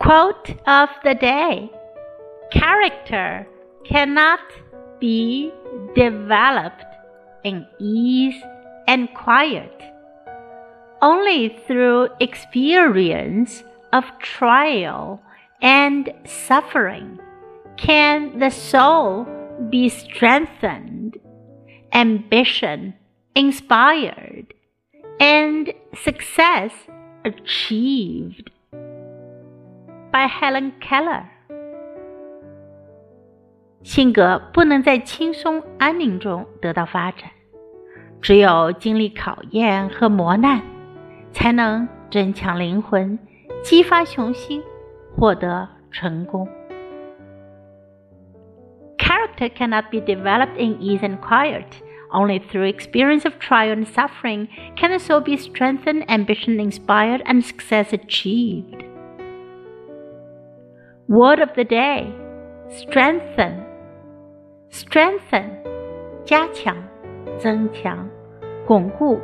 Quote of the day: Character cannot be developed in ease and quiet. Only through experience of trial and suffering can the soul be strengthened, ambition inspired, and success achieved. By Helen Keller. 性格不能在轻松安宁中得到发展，只有经历考验和磨难，才能增强灵魂，激发雄心，获得成功。Character cannot be developed in ease and quiet. Only through experience of trial and suffering can the soul be strengthened, ambition inspired, and success achieved. Word of the day: strengthen 加强、增强、巩固